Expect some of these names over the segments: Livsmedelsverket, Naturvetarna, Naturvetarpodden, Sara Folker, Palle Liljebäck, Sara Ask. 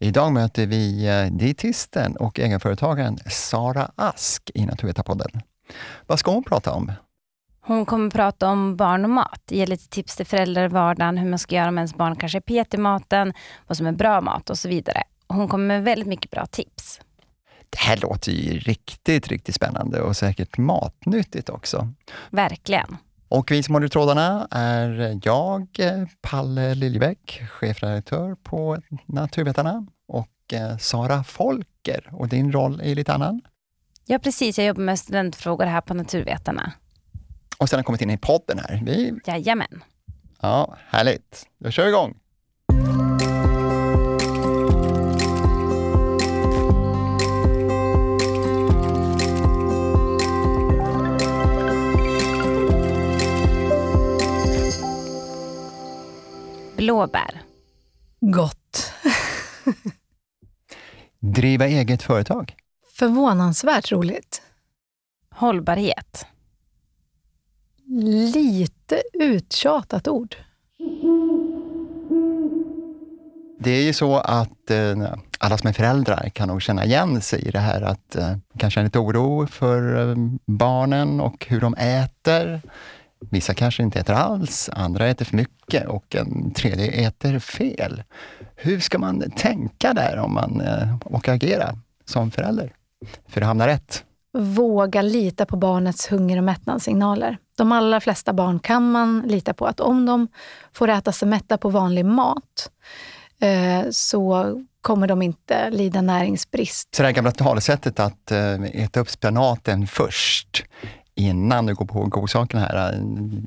Idag möter vi dietisten och egenföretagaren Sara Ask i Naturvetarpodden. Vad ska hon prata om? Hon kommer prata om barn och mat. Ge lite tips till föräldrar i vardagen. Hur man ska göra om ens barn kanske är pet i maten. Vad som är bra mat och så vidare. Hon kommer med väldigt mycket bra tips. Det här låter ju riktigt spännande och säkert matnyttigt också. Verkligen. Och vi som håller i trådarna är jag, Palle Liljebäck, chefredaktör på Naturvetarna, och Sara Folker. Och din roll är lite annan. Ja, precis. Jag jobbar med studentfrågor här på Naturvetarna. Och sen har kommit in i podden här. Jajamän. Ja, härligt. Då kör vi igång. Blåbär. Gott. Driva eget företag. Förvånansvärt roligt. Hållbarhet. Lite uttjatat ord. Det är ju så att alla som är föräldrar kan nog känna igen sig i det här, att kanske känna lite oro för barnen och hur de äter. Vissa kanske inte äter alls, andra äter för mycket och en tredje äter fel. Hur ska man tänka där om man och agera som förälder för att hamna rätt? Våga lita på barnets hunger- och mättnadssignaler. De allra flesta barn kan man lita på att om de får äta sig mätta på vanlig mat så kommer de inte lida näringsbrist. Så det här gamla talesättet att äta upp spenaten först innan du går på godsakerna här,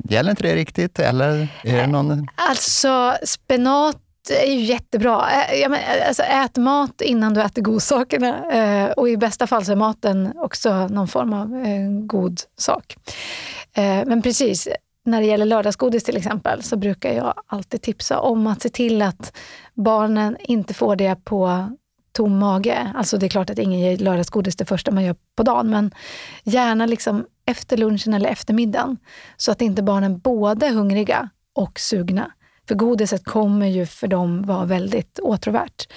gäller inte det riktigt? Eller är det någon... Alltså, spenat är ju jättebra. Ät mat innan du äter godsakerna. Och i bästa fall så är maten också någon form av god sak. Men precis, när det gäller lördagsgodis till exempel så brukar jag alltid tipsa om att se till att barnen inte får det på tom mage. Alltså det är klart att ingen ger lördagsgodis det första man gör på dagen, men gärna liksom efter lunchen eller eftermiddagen, så att inte barnen både är hungriga och sugna. För godiset kommer ju för dem vara väldigt åtråvärt.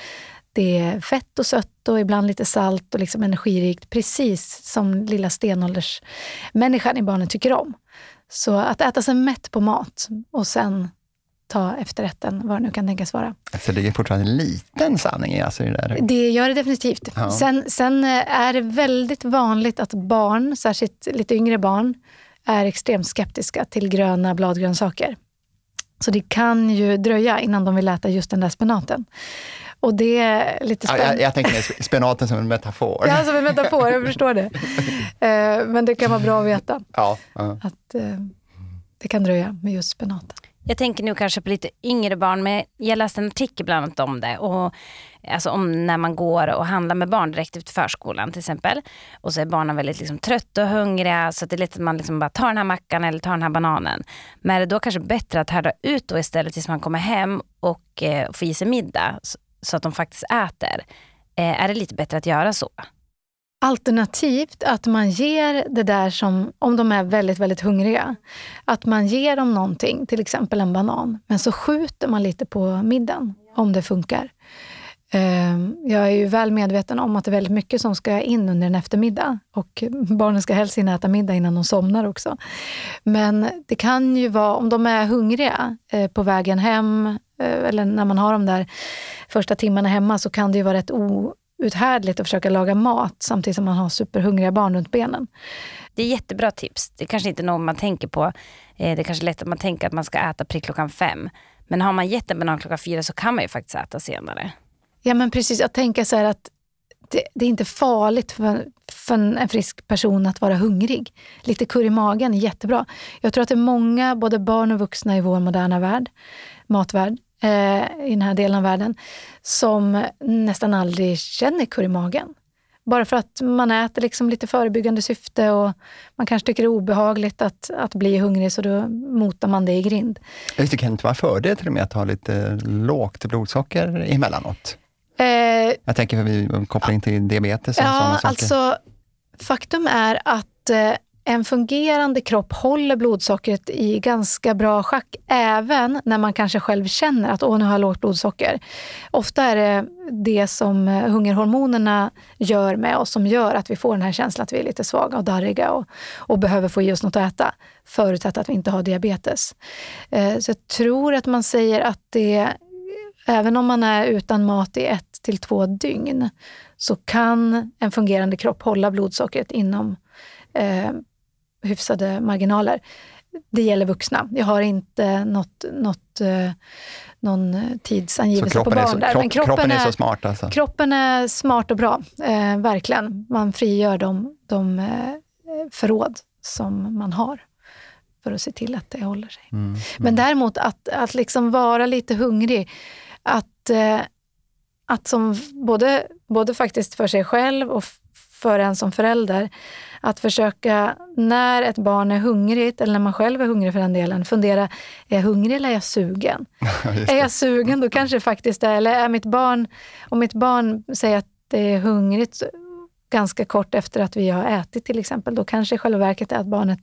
Det är fett och sött och ibland lite salt och liksom energirikt, precis som lilla stenåldersmänniskan i barnen tycker om. Så att äta sig mätt på mat och sen ta efterrätten, vad nu kan tänkas vara. Så det är fortfarande en liten sanning alltså, i det där. Det gör det definitivt. Ja. Sen är det väldigt vanligt att barn, särskilt lite yngre barn, är extremt skeptiska till gröna bladgrönsaker. Så det kan ju dröja innan de vill äta just den där spenaten. Och det är lite spännande. Ja, jag tänker spenaten som en metafor. Ja, som en metafor, jag förstår det. Men det kan vara bra att veta. Ja. Att det kan dröja med just spenaten. Jag tänker nu kanske på lite yngre barn, men jag läste en artikel bland annat om det. Och, alltså om när man går och handlar med barn direkt efter förskolan till exempel. Och så är barnen väldigt liksom trötta och hungriga, så att det är lite att man liksom bara tar den här mackan eller tar den här bananen. Men är det då kanske bättre att härda ut då istället tills man kommer hem och får i sig middag så att de faktiskt äter? Är det lite bättre att göra så? Alternativt att man ger det där som, om de är väldigt, väldigt hungriga, att man ger dem någonting, till exempel en banan. Men så skjuter man lite på middagen, om det funkar. Jag är ju väl medveten om att det är väldigt mycket som ska in under en eftermiddag. Och barnen ska helst hinna äta middag innan de somnar också. Men det kan ju vara, om de är hungriga på vägen hem, eller när man har de där första timmarna hemma, så kan det ju vara rätt outhärdligt att försöka laga mat samtidigt som man har superhungriga barn runt benen. Det är jättebra tips. Det är kanske inte något man tänker på. Det är kanske lätt att man tänker att man ska äta prick klockan 5. Men har man gett en banan klockan 4 så kan man ju faktiskt äta senare. Ja, men precis. Jag tänker så här att det är inte farligt för en frisk person att vara hungrig. Lite kurr i magen är jättebra. Jag tror att det är många, både barn och vuxna i vår moderna värld, matvärld, i den här delen av världen, som nästan aldrig känner kurr i magen. Bara för att man äter liksom lite förebyggande syfte, och man kanske tycker det är obehagligt att bli hungrig, så då motar man det i grind. Jag tycker inte vara fördel till och med att ha lite lågt blodsocker emellanåt. Jag tänker att vi kopplar in till diabetes och sådana saker. Alltså, faktum är att en fungerande kropp håller blodsockret i ganska bra schack även när man kanske själv känner att åh, nu har jag lågt blodsocker. Ofta är det det som hungerhormonerna gör med oss som gör att vi får den här känslan att vi är lite svaga och darriga och behöver få i oss något att äta förutsatt att vi inte har diabetes. Så jag tror att man säger att det, även om man är utan mat i 1 till 2 dygn, så kan en fungerande kropp hålla blodsockret inom hyfsade marginaler. Det gäller vuxna. Jag har inte någon tidsangivelse på barn där. Men kroppen är så smart alltså. Kroppen är smart och bra, verkligen. Man frigör de förråd som man har för att se till att det håller sig. Men däremot att liksom vara lite hungrig, att som både faktiskt för sig själv och för en som förälder, att försöka när ett barn är hungrigt eller när man själv är hungrig för den delen, fundera, är jag hungrig eller är jag sugen? Är jag sugen då kanske faktiskt är, eller är mitt barn, om mitt barn säger att det är hungrigt ganska kort efter att vi har ätit till exempel, då kanske i själva verket är att barnet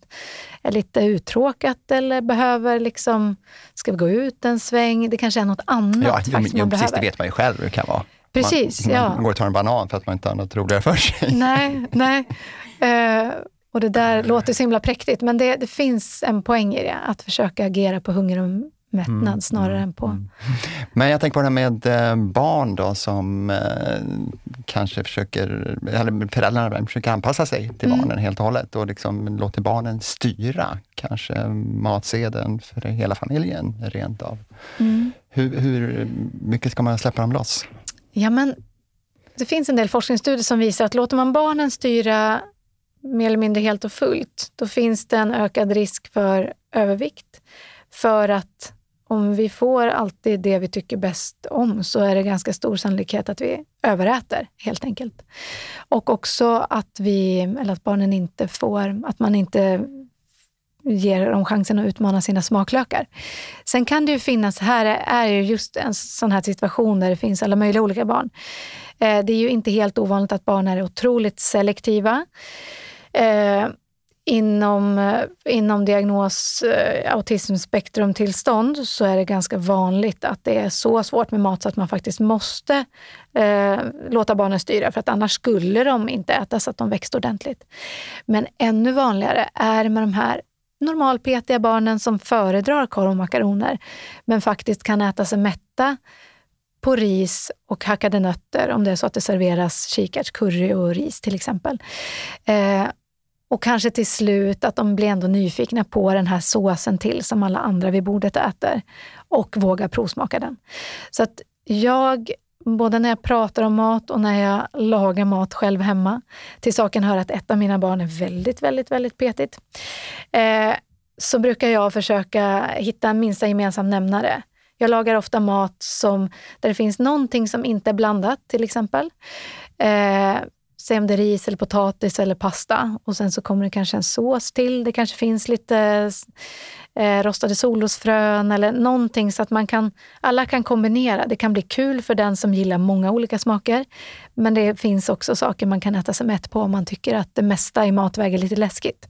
är lite uttråkat eller behöver liksom, ska vi gå ut en sväng? Det kanske är något annat faktiskt man behöver. Precis, det vet man ju själv hur det kan vara. Precis, man går och tar en banan för att man inte har något roligare för sig. Nej. Och det där låter så himla präktigt, men det finns en poäng i det, att försöka agera på hunger och mättnad snarare än på... Men jag tänker på det här med barn då, som kanske försöker, eller föräldrarna försöker anpassa sig till barnen helt och hållet och liksom låter barnen styra kanske matsedeln för hela familjen rent av. Hur mycket ska man släppa dem loss? Ja, men det finns en del forskningsstudier som visar att låter man barnen styra mer eller mindre helt och fullt, då finns det en ökad risk för övervikt. För att om vi får alltid det vi tycker bäst om, så är det ganska stor sannolikhet att vi överäter helt enkelt. Och också att barnen inte får, att man inte ger dem chansen att utmana sina smaklökar. Sen kan det ju finnas, här är ju just en sån här situation där det finns alla möjliga olika barn. Det är ju inte helt ovanligt att barn är otroligt selektiva. Inom diagnos autismspektrumtillstånd så är det ganska vanligt att det är så svårt med mat så att man faktiskt måste låta barnen styra, för att annars skulle de inte äta så att de växte ordentligt. Men ännu vanligare är med de här normalpetiga barnen som föredrar korv och makaroner men faktiskt kan äta sig mätta på ris och hackade nötter om det är så att det serveras kikärts, curry och ris till exempel. Och kanske till slut att de blir ändå nyfikna på den här såsen till som alla andra vid bordet äter och vågar provsmaka den. Så att jag, både när jag pratar om mat och när jag lagar mat själv hemma, till saken hör att ett av mina barn är väldigt, väldigt, väldigt petigt. Så brukar jag försöka hitta en minsta gemensam nämnare. Jag lagar ofta mat där det finns någonting som inte är blandat till exempel. Se om det är ris eller potatis eller pasta. Och sen så kommer det kanske en sås till. Det kanske finns lite rostade solrosfrön eller någonting så att alla kan kombinera. Det kan bli kul för den som gillar många olika smaker. Men det finns också saker man kan äta sig mätt på om man tycker att det mesta i matväg är lite läskigt.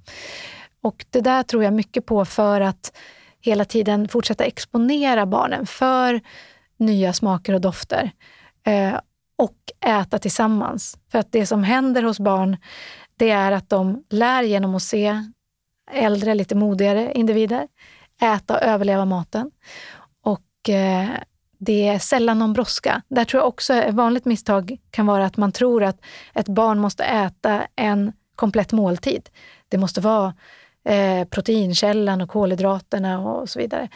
Och det där tror jag mycket på, för att hela tiden fortsätta exponera barnen för nya smaker och dofter. Och äta tillsammans. För att det som händer hos barn, det är att de lär genom att se äldre, lite modigare individer äta och överleva maten. Och det är sällan någon brådska. Där tror jag också ett vanligt misstag kan vara att man tror att ett barn måste äta en komplett måltid. Det måste vara proteinkällan och kolhydraterna och så vidare.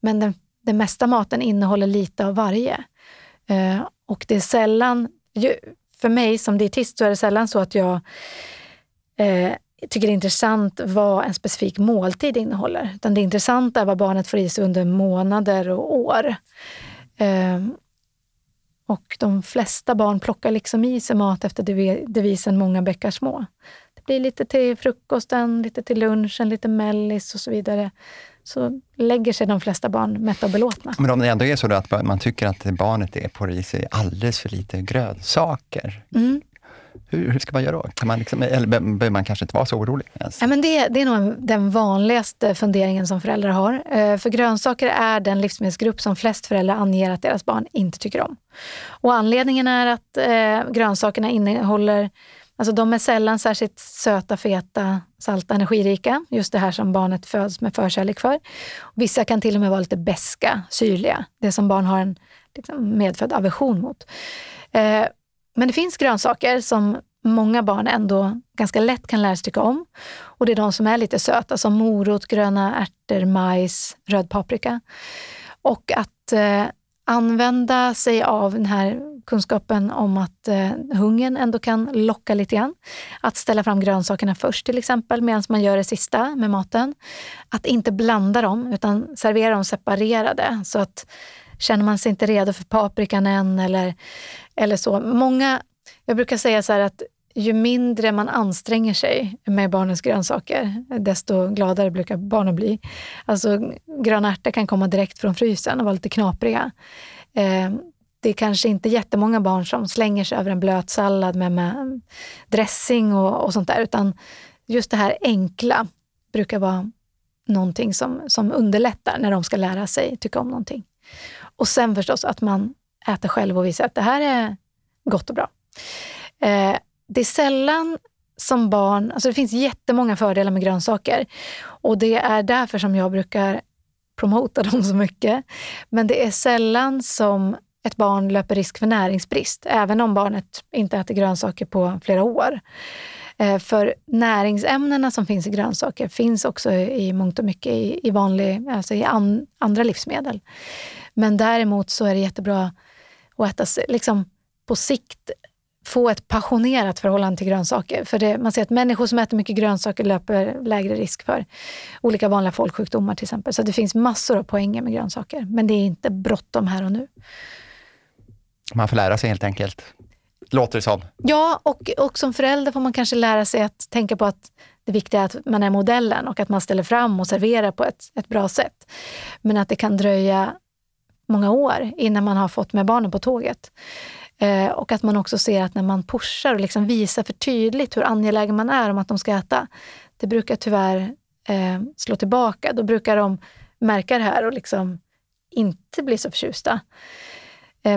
Men den mesta maten innehåller lite av varje. Och det är sällan, för mig som dietist så är det sällan så att jag tycker det är intressant vad en specifik måltid innehåller. Utan det intressanta är vad barnet får i sig under månader och år. Och de flesta barn plockar liksom i sig mat efter devisen många bäckar små. Det blir lite till frukosten, lite till lunchen, lite mellis och så vidare. Så lägger sig de flesta barn mätta och belåtna. Men om det ändå är så då att man tycker att barnet är på i sig alldeles för lite grönsaker. Hur ska man göra? Kan man liksom, eller behöver man kanske inte vara så orolig ens? Ja, men det är nog den vanligaste funderingen som föräldrar har. För grönsaker är den livsmedelsgrupp som flest föräldrar anger att deras barn inte tycker om. Och anledningen är att grönsakerna innehåller... Alltså de är sällan särskilt söta, feta, salta, energirika. Just det här som barnet föds med förkärlek för. Vissa kan till och med vara lite beska, syrliga. Det som barn har en liksom, medfödd aversion mot. Men det finns grönsaker som många barn ändå ganska lätt kan lära sig tycka om. Och det är de som är lite söta, som morot, gröna ärtor, majs, röd paprika. Och att använda sig av den här kunskapen om att hungern ändå kan locka lite grann. Att ställa fram grönsakerna först till exempel medan man gör det sista med maten. Att inte blanda dem utan servera dem separerade så att känner man sig inte redo för paprikan än eller så. Många, jag brukar säga så här att ju mindre man anstränger sig med barnens grönsaker, desto gladare brukar barnen bli. Alltså gröna ärtor kan komma direkt från frysen och vara lite knapriga. Det är kanske inte jättemånga barn som slänger sig över en blöt sallad med dressing och sånt där. Utan just det här enkla brukar vara någonting som underlättar när de ska lära sig tycka om någonting. Och sen förstås att man äter själv och visar att det här är gott och bra. Det är sällan som barn... Alltså det finns jättemånga fördelar med grönsaker. Och det är därför som jag brukar promota dem så mycket. Men det är sällan som ett barn löper risk för näringsbrist. Även om barnet inte äter grönsaker på flera år. För näringsämnena som finns i grönsaker finns också i mångt och mycket i vanlig, alltså i andra livsmedel. Men däremot så är det jättebra att äta liksom på sikt... få ett passionerat förhållande till grönsaker. För det, man ser att människor som äter mycket grönsaker löper lägre risk för olika vanliga folksjukdomar till exempel. Så det finns massor av poänger med grönsaker. Men det är inte bråttom här och nu. Man får lära sig helt enkelt. Låter det som. Ja, och som förälder får man kanske lära sig att tänka på att det viktiga är att man är modellen och att man ställer fram och serverar på ett bra sätt. Men att det kan dröja många år innan man har fått med barnen på tåget. Och att man också ser att när man pushar och liksom visar för tydligt hur angelägen man är om att de ska äta, det brukar tyvärr slå tillbaka. Då brukar de märka det här och liksom inte bli så förtjusta.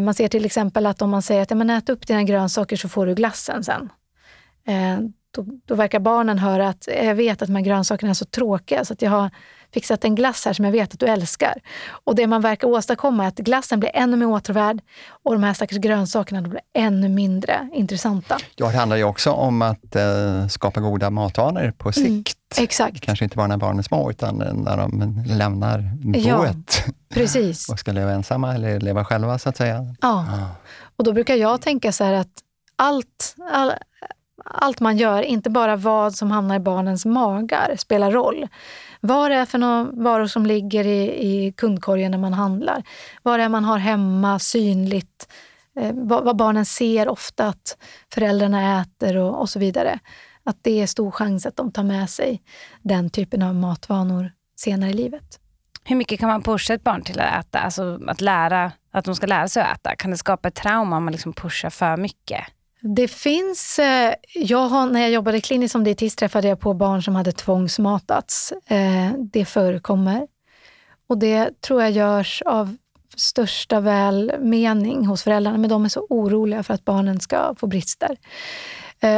Man ser till exempel att om man säger att ja, men ät upp dina grönsaker så får du glassen sen. Då verkar barnen höra att jag vet att de här grönsakerna är så tråkiga så att jag har fixat en glass här som jag vet att du älskar. Och det man verkar åstadkomma är att glassen blir ännu mer återvärd och de här stackars grönsakerna blir ännu mindre intressanta. Ja, det handlar ju också om att skapa goda matvanor på sikt. Exakt. Kanske inte bara när barnen är små utan när de lämnar boet. Ja, precis. Och ska leva ensamma eller leva själva så att säga. Ja, och då brukar jag tänka så här att allt man gör, inte bara vad som hamnar i barnens magar, spelar roll. Vad det är för några varor som ligger i kundkorgen när man handlar. Vad det är man har hemma, synligt. Vad barnen ser ofta att föräldrarna äter och så vidare. Att det är stor chans att de tar med sig den typen av matvanor senare i livet. Hur mycket kan man pusha ett barn till att äta? Alltså att de ska lära sig att äta. Kan det skapa ett trauma om man liksom pushar för mycket? Det finns, när jag jobbade kliniskt som dietist träffade jag på barn som hade tvångsmatats. Det förekommer. Och det tror jag görs av största välmening hos föräldrarna. Men de är så oroliga för att barnen ska få brister.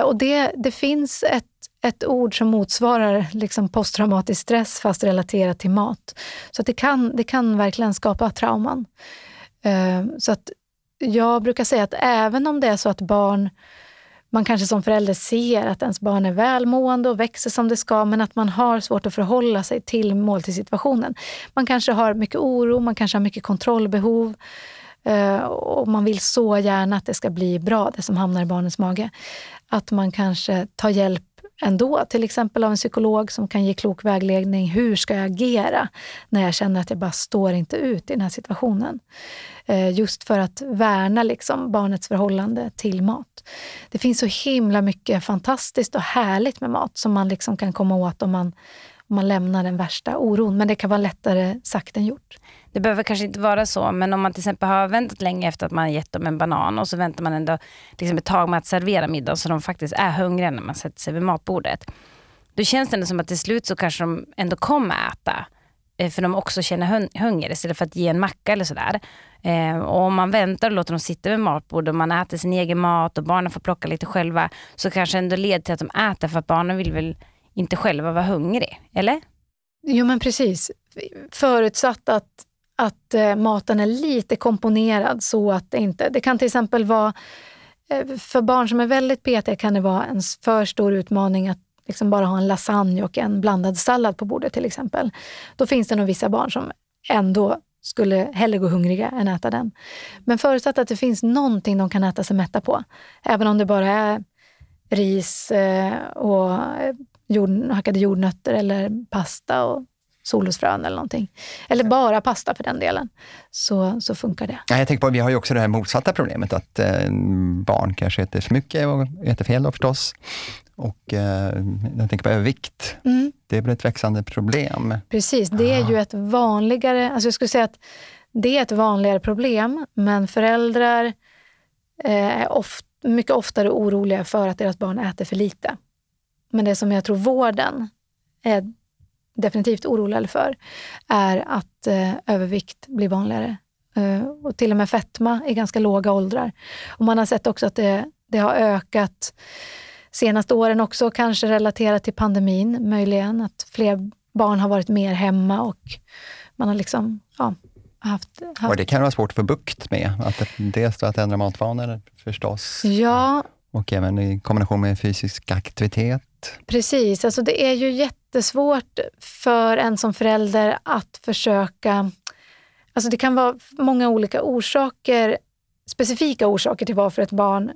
Och det finns ett ord som motsvarar liksom posttraumatisk stress fast relaterat till mat. Så att det kan verkligen skapa trauman. Så att jag brukar säga att även om det är så att man kanske som förälder ser att ens barn är välmående och växer som det ska, men att man har svårt att förhålla sig till måltidssituationen. Man kanske har mycket oro, man kanske har mycket kontrollbehov och man vill så gärna att det ska bli bra, det som hamnar i barnens mage. Att man kanske tar hjälp ändå, till exempel av en psykolog som kan ge klok vägledning. Hur ska jag agera när jag känner att jag bara står inte ut i den här situationen? Just för att värna liksom barnets förhållande till mat. Det finns så himla mycket fantastiskt och härligt med mat som man liksom kan komma åt om man om man lämnar den värsta oron. Men det kan vara lättare sagt än gjort. Det behöver kanske inte vara så, men om man till exempel har väntat länge efter att man har gett dem en banan och så väntar man ändå liksom ett tag med att servera middag så de faktiskt är hungriga när man sätter sig vid matbordet. Då känns det ändå som att till slut så kanske de ändå kommer att äta. För de också känner hunger istället för att ge en macka eller sådär. Och om man väntar och låter dem sitta vid matbordet och man äter sin egen mat och barnen får plocka lite själva, så kanske ändå leder till att de äter, för att barnen vill väl inte själva vara hungrig, eller? Jo, men precis. Förutsatt att maten är lite komponerad så att det inte... Det kan till exempel vara... För barn som är väldigt petiga kan det vara en för stor utmaning att liksom bara ha en lasagne och en blandad sallad på bordet till exempel. Då finns det nog vissa barn som ändå skulle hellre gå hungriga än äta den. Men förutsatt att det finns någonting de kan äta sig mätta på. Även om det bara är ris och hackade jordnötter eller pasta och solrosfrön eller någonting. Eller bara pasta för den delen. Så funkar det. Ja, jag tänker på att vi har ju också det här motsatta problemet att barn kanske äter för mycket och äter fel då förstås. Och jag tänker på övervikt. Mm. Det blir ett växande problem. Precis, det är ju ett vanligare... Alltså jag skulle säga att det är ett vanligare problem. Men föräldrar är mycket oftare oroliga för att deras barn äter för lite. Men det som jag tror vården är definitivt orolig för är att övervikt blir vanligare. Och till och med fetma i ganska låga åldrar. Och man har sett också att det har ökat... Senaste åren också, kanske relaterat till pandemin möjligen, att fler barn har varit mer hemma och man har liksom haft... Och det kan vara svårt för bukt med, dels att ändra matvanor förstås. Ja. Och även i kombination med fysisk aktivitet. Precis, alltså det är ju jättesvårt för en som förälder att försöka... Alltså det kan vara många olika orsaker, specifika orsaker till varför ett barn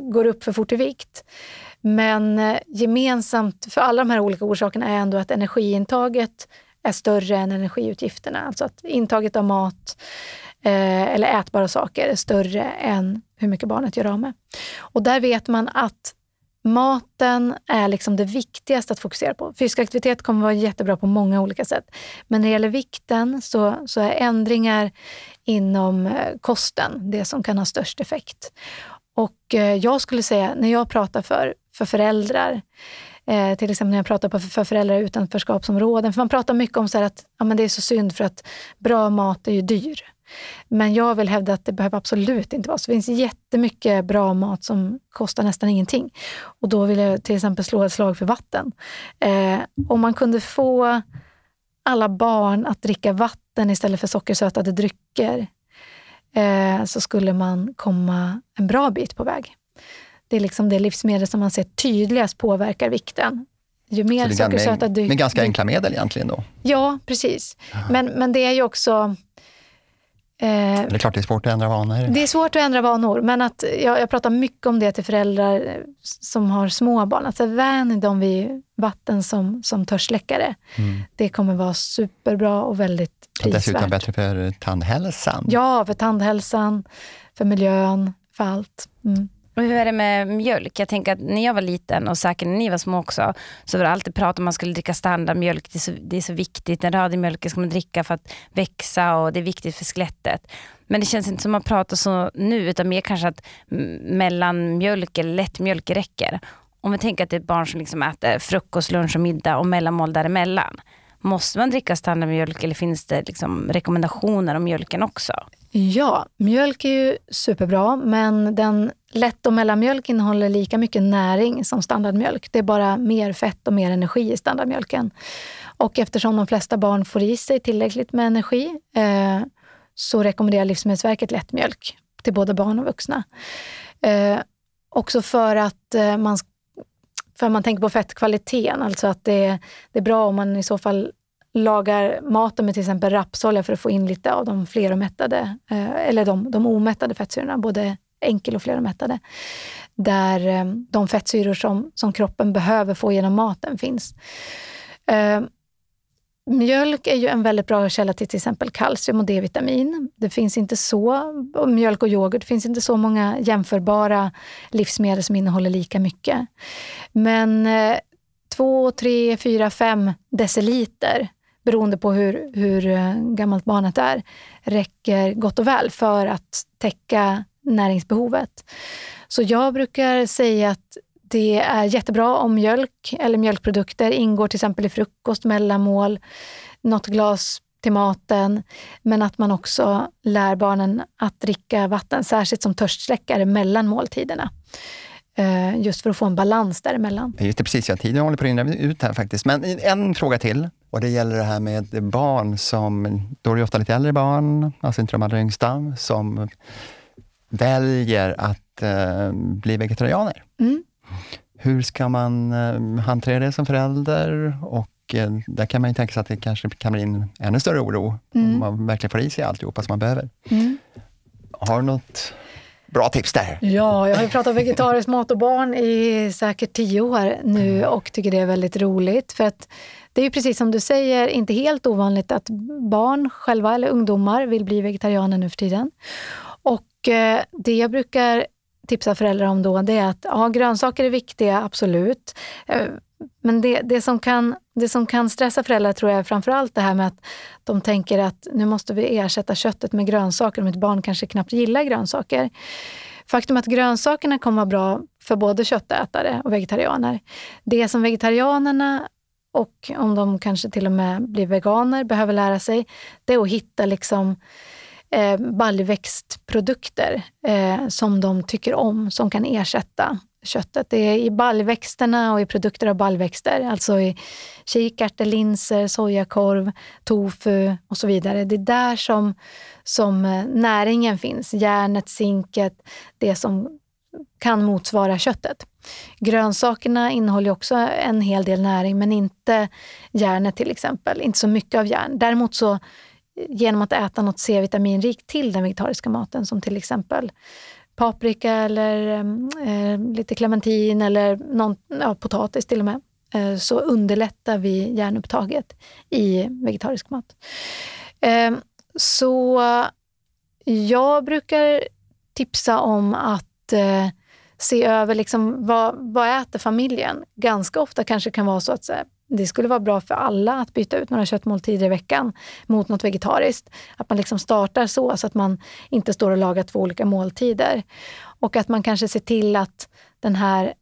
går upp för fort i vikt. Men gemensamt för alla de här olika orsakerna är ändå att energiintaget är större än energiutgifterna. Alltså att intaget av mat eller ätbara saker är större än hur mycket barnet gör av med. Och där vet man att maten är liksom det viktigaste att fokusera på. Fysisk aktivitet kommer vara jättebra på många olika sätt. Men när det gäller vikten så är ändringar inom kosten det som kan ha störst effekt. Och jag skulle säga, när jag pratar för föräldrar, till exempel när jag pratar för föräldrar utanförskapsområden, för man pratar mycket om så här att ja, men det är så synd för att bra mat är ju dyr. Men jag vill hävda att det behöver absolut inte vara så. Det finns jättemycket bra mat som kostar nästan ingenting. Och då vill jag till exempel slå ett slag för vatten. Om man kunde få alla barn att dricka vatten istället för sockersötade drycker, så skulle man komma en bra bit på väg. Det är liksom det livsmedel som man ser tydligast påverkar vikten. Ju mer sockersöta dryck... Men ganska enkla medel egentligen då? Ja, precis. Men det är ju också... det är klart det är svårt att ändra vanor. Det är svårt att ändra vanor, men att jag pratar mycket om det till föräldrar som har små barn. Att vän dem vid vatten som törstsläckare. Mm. Det kommer vara superbra och väldigt prisvärt. Och dessutom bättre för tandhälsan. Ja, för tandhälsan, för miljön, för allt. Mm. Men hur är det med mjölk? Jag tänker att när jag var liten och säkert när ni var små också, så var det alltid prat om att man skulle dricka standardmjölk. Det är så viktigt. Den röda mjölken ska man dricka för att växa och det är viktigt för skelettet. Men det känns inte som att man pratar så nu, utan mer kanske att mellanmjölk eller lättmjölk räcker. Om vi tänker att det är barn som liksom äter frukost, lunch och middag och mellanmål däremellan. Måste man dricka standardmjölk eller finns det liksom rekommendationer om mjölken också? Ja, mjölk är ju superbra, men den lätt- och mellanmjölk innehåller lika mycket näring som standardmjölk. Det är bara mer fett och mer energi i standardmjölken. Och eftersom de flesta barn får i sig tillräckligt med energi så rekommenderar Livsmedelsverket lättmjölk till både barn och vuxna. Också för att man tänker på fettkvaliteten, alltså att det är bra om man i så fall lagar maten med till exempel rapsolja för att få in lite av de fleromättade eller de omättade fettsyrorna, både enkel- och fleromättade, där de fettsyror som kroppen behöver få genom maten finns. Mjölk är ju en väldigt bra källa till exempel kalcium och D-vitamin. Det finns inte så, och mjölk och yoghurt, det finns inte så många jämförbara livsmedel som innehåller lika mycket. Men 2, 3, 4, 5 deciliter, beroende på hur gammalt barnet är, räcker gott och väl för att täcka näringsbehovet. Så jag brukar säga att det är jättebra om mjölk eller mjölkprodukter ingår till exempel i frukost, mellanmål, något glas till maten, men att man också lär barnen att dricka vatten, särskilt som törstsläckare mellan måltiderna. Just för att få en balans däremellan. Just det, precis. Ja, tiden håller på att rinna ut här faktiskt. Men en fråga till, och det gäller det här med barn som, då är det ofta lite äldre barn, alltså inte de allra yngsta, som väljer att bli vegetarianer. Mm. Hur ska man hantera det som förälder? Och där kan man ju tänka sig att det kanske kan bli en ännu större oro om man verkligen får i sig alltihopa som man behöver. Mm. Har du något bra tips där? Ja, jag har ju pratat om vegetarisk mat och barn i säkert 10 år nu och tycker det är väldigt roligt. För att det är ju precis som du säger inte helt ovanligt att barn själva eller ungdomar vill bli vegetarianer nu för tiden. Och det jag brukar tipsa föräldrar om då, det är att ja, grönsaker är viktiga, absolut. Men det som kan stressa föräldrar tror jag är framförallt det här med att de tänker att nu måste vi ersätta köttet med grönsaker om ett barn kanske knappt gillar grönsaker. Faktum att grönsakerna kommer vara bra för både köttätare och vegetarianer. Det som vegetarianerna, och om de kanske till och med blir veganer, behöver lära sig, det är att hitta liksom baljväxtprodukter som de tycker om, som kan ersätta köttet. Det är i baljväxterna och i produkter av baljväxter, alltså i kikärtor, linser, sojakorv, tofu och så vidare. Det är där som näringen finns, järnet, zinket, det som kan motsvara köttet. Grönsakerna innehåller också en hel del näring, men inte järnet till exempel, inte så mycket av järn. Däremot så genom att äta något C-vitaminrikt till den vegetariska maten, som till exempel paprika eller lite clementin eller potatis till och med, så underlättar vi järnupptaget i vegetarisk mat. Så jag brukar tipsa om att se över liksom vad äter familjen. Ganska ofta kanske kan vara så att det skulle vara bra för alla att byta ut några köttmåltider i veckan mot något vegetariskt. Att man liksom startar så att man inte står och lagar 2 olika måltider. Och att man kanske ser till att den här,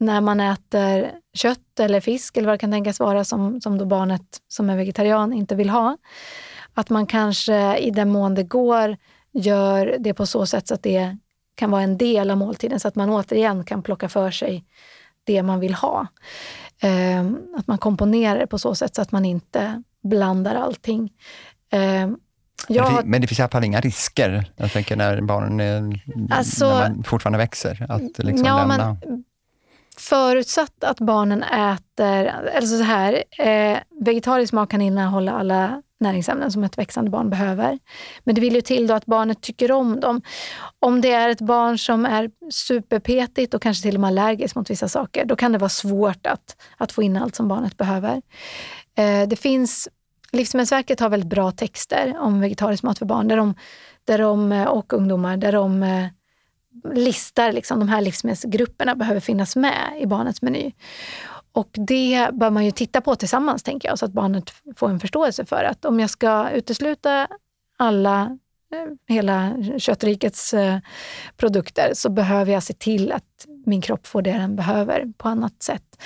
när man äter kött eller fisk eller vad det kan tänkas vara som då barnet som är vegetarian inte vill ha, att man kanske i den mån det går gör det på så sätt så att det kan vara en del av måltiden, så att man återigen kan plocka för sig det man vill ha. Att man komponerar det på så sätt så att man inte blandar allting. Men det finns i alla fall inga risker, jag tänker, när barnen när man fortfarande växer, att liksom lämna. Förutsatt att barnen äter, alltså så här, vegetarisk mat kan innehålla alla näringsämnen som ett växande barn behöver. Men det vill ju till då att barnet tycker om dem. Om det är ett barn som är superpetigt och kanske till och med allergisk mot vissa saker, då kan det vara svårt att få in allt som barnet behöver. Livsmedelsverket har väldigt bra texter om vegetarisk mat för barn och ungdomar, där de listar liksom, de här livsmedelsgrupperna behöver finnas med i barnets meny. Och det bör man ju titta på tillsammans, tänker jag, så att barnet får en förståelse för att om jag ska utesluta hela köttrikets produkter, så behöver jag se till att min kropp får det den behöver på annat sätt.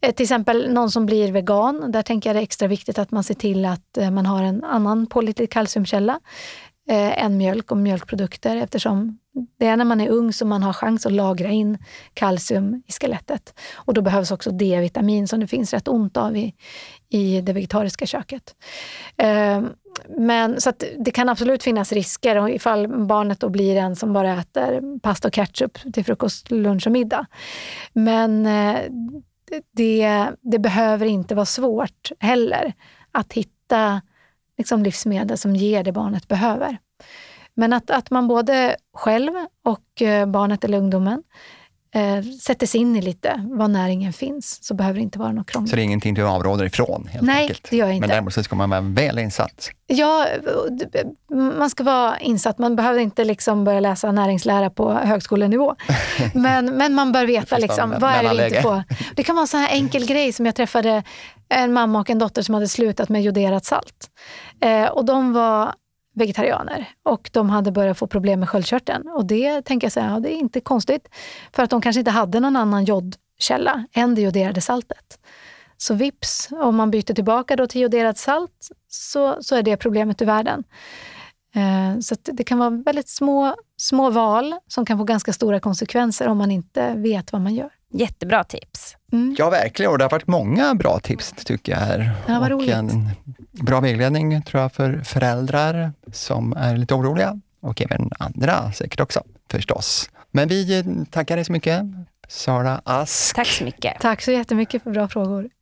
Till exempel någon som blir vegan, där tänker jag det är extra viktigt att man ser till att man har en annan pålitlig kalciumkälla än mjölk och mjölkprodukter, eftersom det är när man är ung som man har chans att lagra in kalcium i skelettet. Och då behövs också D-vitamin som det finns rätt ont av i det vegetariska köket. Men så att det kan absolut finnas risker, och ifall barnet då blir en som bara äter pasta och ketchup till frukost, lunch och middag. Men det behöver inte vara svårt heller att hitta liksom livsmedel som ger det barnet behöver. Men att man både själv och barnet eller ungdomen sätter sig in i lite vad näringen finns, så behöver det inte vara något krångligt. Så det är ingenting du avråder ifrån helt enkelt? Nej, det gör jag inte. Men däremot så ska man vara väl insatt? Ja, man ska vara insatt. Man behöver inte liksom börja läsa näringslära på högskolenivå. Men man bör veta liksom, vad är det vi inte får. Det kan vara en sån här enkel grej som jag träffade en mamma och en dotter som hade slutat med joderat salt. Och de var vegetarianer och de hade börjat få problem med sköldkörteln. Och det tänker jag säga, ja, det är inte konstigt. För att de kanske inte hade någon annan jodkälla än det joderade saltet. Så vips, om man byter tillbaka då till joderat salt så är det problemet i världen. Så att det kan vara väldigt små val som kan få ganska stora konsekvenser om man inte vet vad man gör. Jättebra tips. Mm. Ja, verkligen. Och det har varit många bra tips tycker jag här. Ja, vad roligt. Och en bra vägledning tror jag för föräldrar som är lite oroliga. Och även andra säkert också, förstås. Men vi tackar dig så mycket, Sara Ask. Tack så mycket. Tack så jättemycket för bra frågor.